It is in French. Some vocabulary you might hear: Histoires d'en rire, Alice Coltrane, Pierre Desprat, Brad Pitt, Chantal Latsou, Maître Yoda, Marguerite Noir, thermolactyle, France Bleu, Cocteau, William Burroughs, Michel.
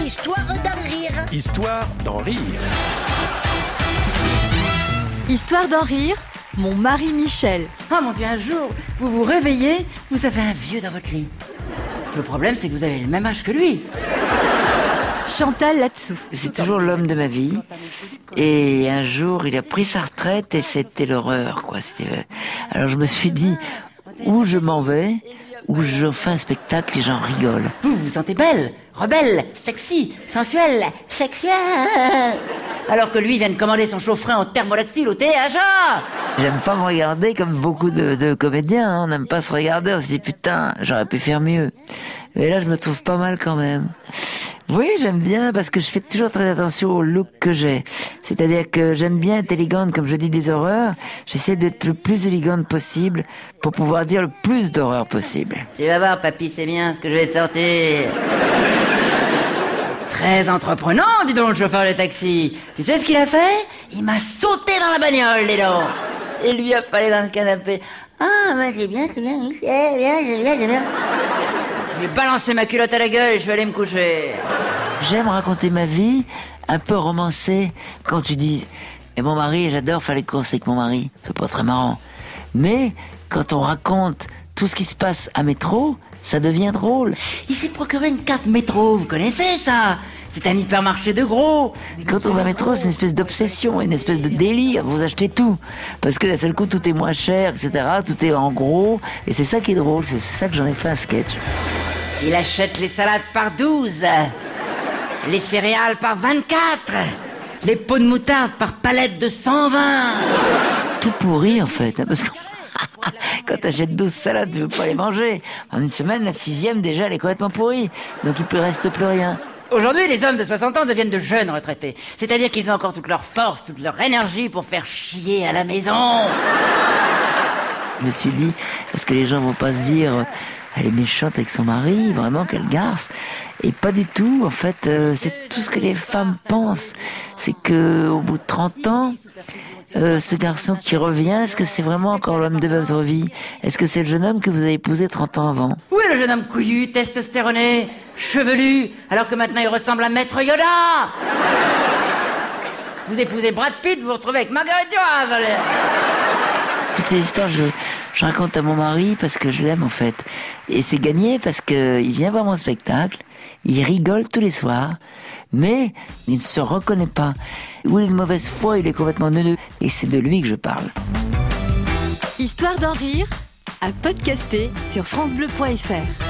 Histoire d'en rire, mon mari Michel. Ah mon Dieu, un jour, vous vous réveillez, vous avez un vieux dans votre lit. Le problème, c'est que vous avez le même âge que lui. Chantal Latsou. C'est toujours l'homme de ma vie. Et un jour, il a pris sa retraite et c'était l'horreur, quoi. Alors je me suis dit, où je m'en vais, où je fais un spectacle et j'en rigole. Vous vous sentez belle, rebelle, sexy, sensuelle, sexuelle. Alors que lui vient de commander son chaufferin en thermolactyle au THA. J'aime pas me regarder comme beaucoup de comédiens, hein. On n'aime pas se regarder, on se dit putain, j'aurais pu faire mieux. Mais là, je me trouve pas mal quand même. Oui, j'aime bien parce que je fais toujours très attention au look que j'ai. C'est-à-dire que j'aime bien être élégante, comme je dis des horreurs. J'essaie d'être le plus élégante possible pour pouvoir dire le plus d'horreurs possible. Tu vas voir, papy, c'est bien ce que je vais te sortir. Très entreprenant, dis donc, le chauffeur de taxi. Tu sais ce qu'il a fait? Il m'a sauté dans la bagnole, dis donc. Et lui a fallu dans le canapé. Ah, moi, j'ai bien. J'ai balancé ma culotte à la gueule et je vais aller me coucher. J'aime raconter ma vie, un peu romancée, quand tu dis « Et mon mari, j'adore faire les courses avec mon mari ». C'est pas très marrant. Mais quand on raconte tout ce qui se passe à métro, ça devient drôle. Il s'est procuré une carte métro, vous connaissez ça? C'est un hypermarché de gros. Et quand on va à métro, c'est une espèce d'obsession, une espèce de délire. Vous achetez tout. Parce que d'un seul coup, tout est moins cher, etc. Tout est en gros. Et c'est ça qui est drôle. C'est ça que j'en ai fait un sketch. Il achète les salades par 12, les céréales par 24, les pots de moutarde par palette de 120. Tout pourri, en fait. Hein, parce que quand t'achètes 12 salades, tu veux pas les manger. En une semaine, la 6e, déjà, elle est complètement pourrie. Donc il ne reste plus rien. Aujourd'hui, les hommes de 60 ans deviennent de jeunes retraités. C'est-à-dire qu'ils ont encore toute leur force, toute leur énergie pour faire chier à la maison. Je me suis dit, est-ce que les gens vont pas se dire, elle est méchante avec son mari, vraiment, quelle garce? Et pas du tout, en fait, c'est tout ce que les femmes pensent. C'est que, au bout de 30 ans, ce garçon qui revient, est-ce que c'est vraiment encore l'homme de votre vie? Est-ce que c'est le jeune homme que vous avez épousé 30 ans avant? Où est le jeune homme couillu, testostéroné, chevelu, alors que maintenant il ressemble à Maître Yoda? Vous épousez Brad Pitt, vous vous retrouvez avec Marguerite Noir. Toutes ces histoires, je raconte à mon mari parce que je l'aime en fait. Et c'est gagné parce qu'il vient voir mon spectacle, il rigole tous les soirs, mais il ne se reconnaît pas. Ou il est de mauvaise foi, il est complètement neuneux. Et c'est de lui que je parle. Histoire d'en rire, à podcaster sur francebleu.fr.